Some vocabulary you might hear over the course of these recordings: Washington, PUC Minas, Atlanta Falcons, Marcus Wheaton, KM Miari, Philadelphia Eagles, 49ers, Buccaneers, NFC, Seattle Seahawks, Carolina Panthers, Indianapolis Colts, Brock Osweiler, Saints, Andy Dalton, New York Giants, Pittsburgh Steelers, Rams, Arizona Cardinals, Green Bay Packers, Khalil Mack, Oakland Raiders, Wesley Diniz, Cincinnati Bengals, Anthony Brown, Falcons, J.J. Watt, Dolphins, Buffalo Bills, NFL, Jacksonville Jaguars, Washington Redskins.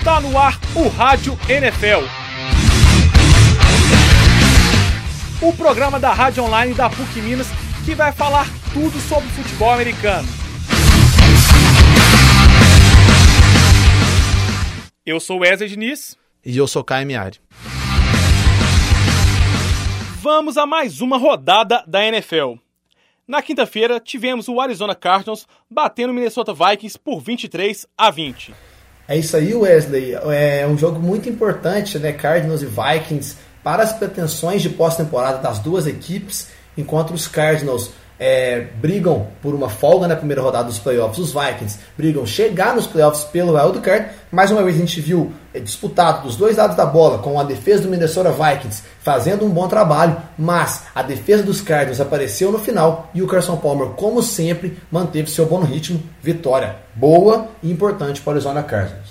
Está no ar o Rádio NFL, o programa da Rádio Online da PUC Minas que vai falar tudo sobre futebol americano. Eu sou Wesley Diniz. E eu sou KM Miari. Vamos a mais uma rodada da NFL. Na quinta-feira, tivemos o Arizona Cardinals batendo o Minnesota Vikings por 23-20. É isso aí, Wesley. É um jogo muito importante, né? Cardinals e Vikings para as pretensões de pós-temporada das duas equipes, enquanto os Cardinals brigam por uma folga na primeira rodada dos playoffs. Os Vikings brigam chegar nos playoffs pelo wild card. Mais uma vez a gente viu disputado dos dois lados da bola, com a defesa do Minnesota Vikings fazendo um bom trabalho, mas a defesa dos Cardinals apareceu no final e o Carson Palmer, como sempre, manteve seu bom ritmo. Vitória boa e importante para o Arizona Cardinals.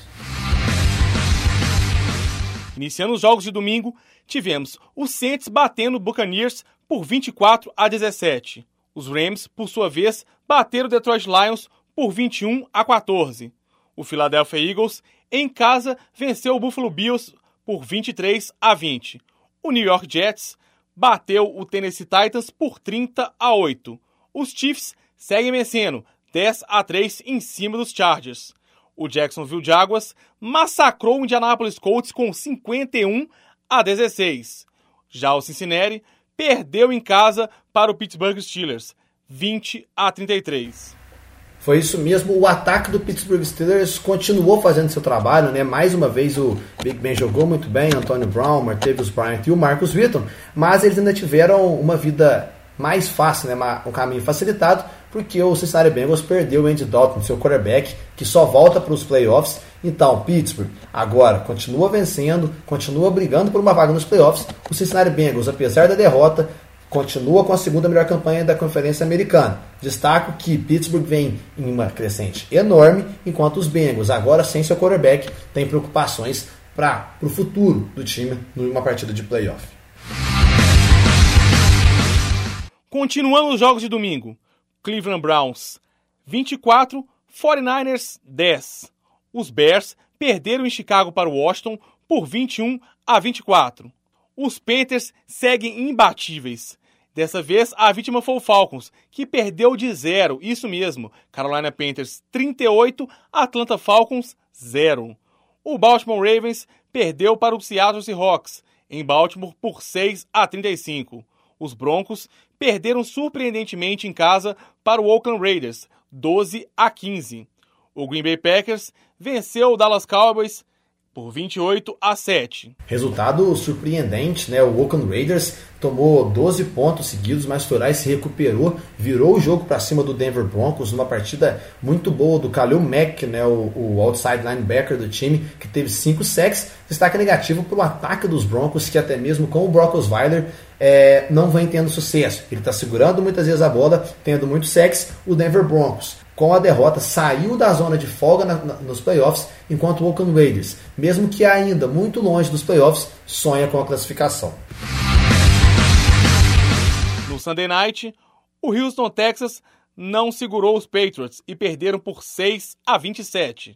Iniciando os jogos de domingo, tivemos os Saints batendo o Buccaneers por 24-17. Os Rams, por sua vez, bateram o Detroit Lions por 21-14. O Philadelphia Eagles, em casa, venceu o Buffalo Bills por 23-20. O New York Jets bateu o Tennessee Titans por 30-8. Os Chiefs seguem vencendo, 10-3 em cima dos Chargers. O Jacksonville Jaguars massacrou o Indianapolis Colts com 51-16. Já o Cincinnati perdeu em casa para o Pittsburgh Steelers, 20-33. Foi isso mesmo, o ataque do Pittsburgh Steelers continuou fazendo seu trabalho, né? Mais uma vez o Big Ben jogou muito bem, Anthony Brown, Martavis Bryant e o Marcus Wheaton, mas eles ainda tiveram uma vida mais fácil, né? Um caminho facilitado, porque o Cincinnati Bengals perdeu o Andy Dalton, seu quarterback, que só volta para os playoffs. Então, Pittsburgh agora continua vencendo, continua brigando por uma vaga nos playoffs. O Cincinnati Bengals, apesar da derrota, continua com a segunda melhor campanha da Conferência Americana. Destaco que Pittsburgh vem em uma crescente enorme, enquanto os Bengals, agora sem seu quarterback, têm preocupações para o futuro do time numa partida de playoff. Continuando os jogos de domingo. Cleveland Browns 24, 49ers 10. Os Bears perderam em Chicago para o Washington por 21-24. Os Panthers seguem imbatíveis. Dessa vez, a vítima foi o Falcons, que perdeu de 0. Isso mesmo, Carolina Panthers 38, Atlanta Falcons 0. O Baltimore Ravens perdeu para o Seattle Seahawks, em Baltimore, por 6-35. Os Broncos perderam surpreendentemente em casa para o Oakland Raiders, 12-15. O Green Bay Packers venceu o Dallas Cowboys por 28-7. Resultado surpreendente, né? O Oakland Raiders tomou 12 pontos seguidos, mas Torai se recuperou, virou o jogo para cima do Denver Broncos, numa partida muito boa do Khalil Mack, né? O outside linebacker do time, que teve 5 sacks. Destaque negativo para o ataque dos Broncos, que até mesmo com o Brock Osweiler não vem tendo sucesso. Ele está segurando muitas vezes a bola, tendo muito sacks. O Denver Broncos, com a derrota, saiu da zona de folga nos playoffs, enquanto o Oakland Raiders, mesmo que ainda muito longe dos playoffs, sonha com a classificação. No Sunday Night, o Houston Texans não segurou os Patriots e perderam por 6-27.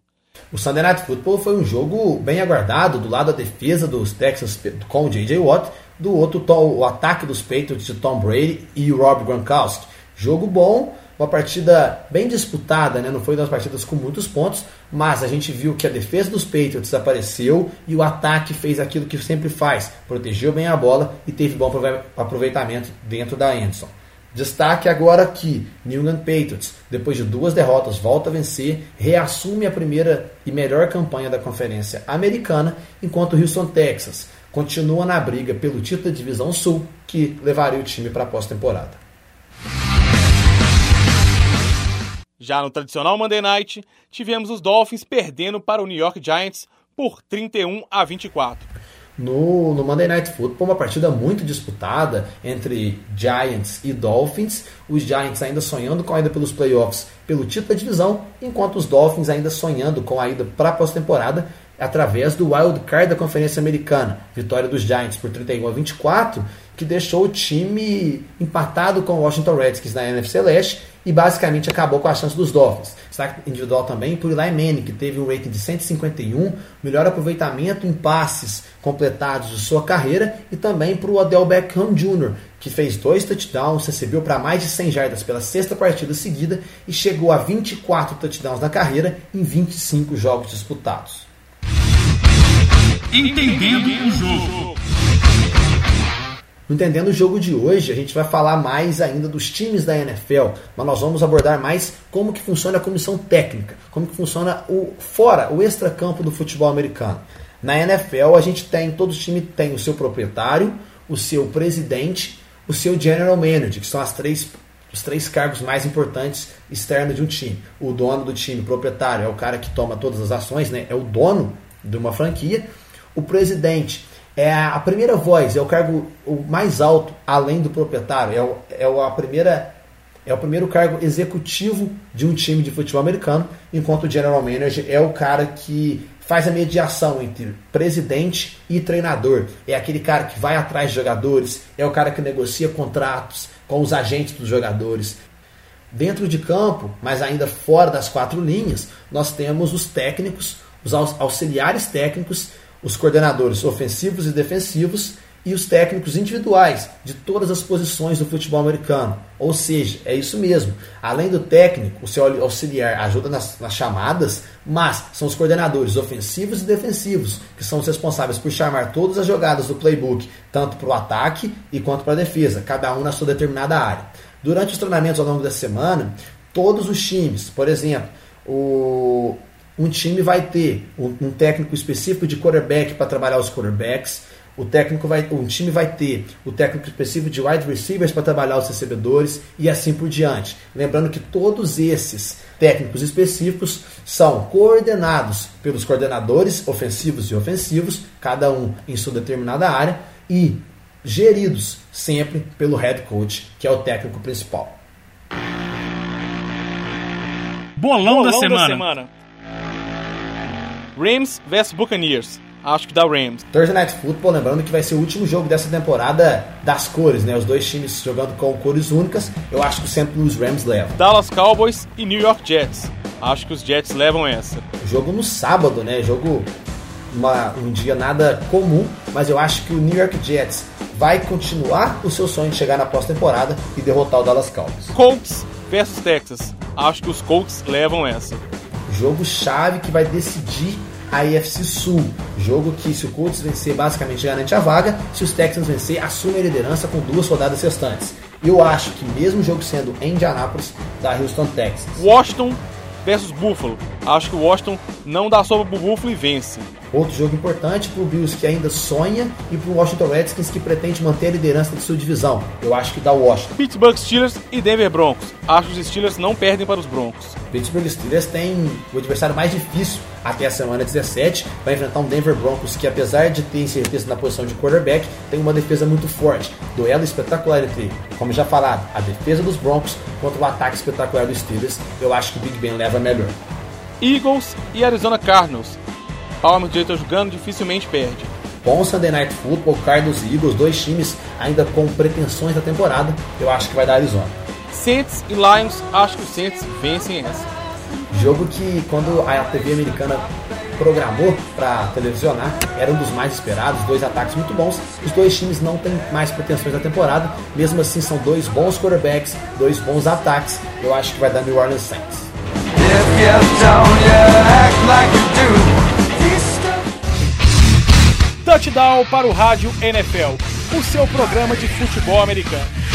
O Sunday Night Football foi um jogo bem aguardado, do lado da defesa dos Texans com o J.J. Watt, do outro o ataque dos Patriots de Tom Brady e Rob Gronkowski. Jogo bom, uma partida bem disputada, né? Não foi das partidas com muitos pontos, mas a gente viu que a defesa dos Patriots apareceu e o ataque fez aquilo que sempre faz, protegeu bem a bola e teve bom aproveitamento dentro da Anderson. Destaque agora que New England Patriots, depois de 2 derrotas, volta a vencer, reassume a primeira e melhor campanha da Conferência Americana, enquanto o Houston Texans continua na briga pelo título da Divisão Sul, que levaria o time para a pós-temporada. Já no tradicional Monday Night, tivemos os Dolphins perdendo para o New York Giants por 31-24. No Monday Night Football, uma partida muito disputada entre Giants e Dolphins. Os Giants ainda sonhando com a ida pelos playoffs pelo título da divisão, enquanto os Dolphins ainda sonhando com a ida para a pós-temporada através do wild card da Conferência Americana. Vitória dos Giants por 31-24, que deixou o time empatado com o Washington Redskins na NFC Leste e basicamente acabou com a chance dos Dolphins. Destaque individual também por Eli Manning, que teve um rating de 151, melhor aproveitamento em passes completados de sua carreira, e também para o Odell Beckham Jr., que fez 2 touchdowns, recebeu para mais de 100 jardas pela 6ª partida seguida e chegou a 24 touchdowns na carreira em 25 jogos disputados. Entendendo o jogo. No Entendendo o Jogo de hoje, a gente vai falar mais ainda dos times da NFL, mas nós vamos abordar mais como que funciona a comissão técnica, como que funciona o extracampo do futebol americano. Na NFL, a gente tem, todo time tem o seu proprietário, o seu presidente, o seu general manager, que são os três cargos mais importantes externos de um time. O dono do time, o proprietário, é o cara que toma todas as ações, né? É o dono de uma franquia. O presidente é a primeira voz, é o cargo mais alto, além do proprietário, é o primeiro cargo executivo de um time de futebol americano, enquanto o general manager é o cara que faz a mediação entre presidente e treinador. É aquele cara que vai atrás de jogadores, é o cara que negocia contratos com os agentes dos jogadores. Dentro de campo, mas ainda fora das 4 linhas, nós temos os técnicos, os auxiliares técnicos, os coordenadores ofensivos e defensivos e os técnicos individuais de todas as posições do futebol americano. Ou seja, é isso mesmo. Além do técnico, o seu auxiliar ajuda nas chamadas, mas são os coordenadores ofensivos e defensivos que são os responsáveis por chamar todas as jogadas do playbook, tanto para o ataque e quanto para a defesa, cada um na sua determinada área. Durante os treinamentos ao longo da semana, todos os times, por exemplo, um time vai ter um técnico específico de quarterback para trabalhar os quarterbacks, um time vai ter o técnico específico de wide receivers para trabalhar os recebedores e assim por diante. Lembrando que todos esses técnicos específicos são coordenados pelos coordenadores ofensivos e ofensivos, cada um em sua determinada área, e geridos sempre pelo head coach, que é o técnico principal. Bolão da semana. Rams vs Buccaneers, acho que dá Rams. Thursday Night Football, lembrando que vai ser o último jogo dessa temporada das cores, né? Os dois times jogando com cores únicas, eu acho que sempre os Rams levam. Dallas Cowboys e New York Jets, acho que os Jets levam essa. Jogo no sábado, né? Jogo um dia nada comum, mas eu acho que o New York Jets vai continuar o seu sonho de chegar na pós-temporada e derrotar o Dallas Cowboys. Colts vs Texans, acho que os Colts levam essa. Jogo-chave que vai decidir a AFC Sul. Jogo que, se o Colts vencer, basicamente garante a vaga. Se os Texans vencer, assume a liderança com 2 rodadas restantes. Eu acho que, mesmo o jogo sendo em Indianapolis, dá Houston Texans. Washington versus Buffalo. Acho que o Washington não dá sobra pro Buffalo e vence. Outro jogo importante pro Bills, que ainda sonha, e pro Washington Redskins, que pretende manter a liderança de sua divisão. Eu acho que dá Washington. Pittsburgh Steelers e Denver Broncos. Acho que os Steelers não perdem para os Broncos. Pittsburgh Steelers tem o adversário mais difícil até a semana 17. Vai enfrentar um Denver Broncos que, apesar de ter incerteza na posição de quarterback, tem uma defesa muito forte. Duelo espetacular entre, como já falado, a defesa dos Broncos contra o ataque espetacular dos Steelers. Eu acho que o Big Ben leva melhor. Eagles e Arizona Cardinals. Palmer direito jogando, dificilmente perde. Bom Sunday Night Football, Cardinals e Eagles, dois times ainda com pretensões da temporada. Eu acho que vai dar Arizona. Saints e Lions, acho que os Saints vencem essa. Jogo que, quando a TV americana programou para televisionar, era um dos mais esperados, 2 ataques muito bons. Os dois times não têm mais pretensões na temporada, mesmo assim são 2 bons quarterbacks, 2 bons ataques. Eu acho que vai dar New Orleans Saints. Touchdown para o Rádio NFL, o seu programa de futebol americano.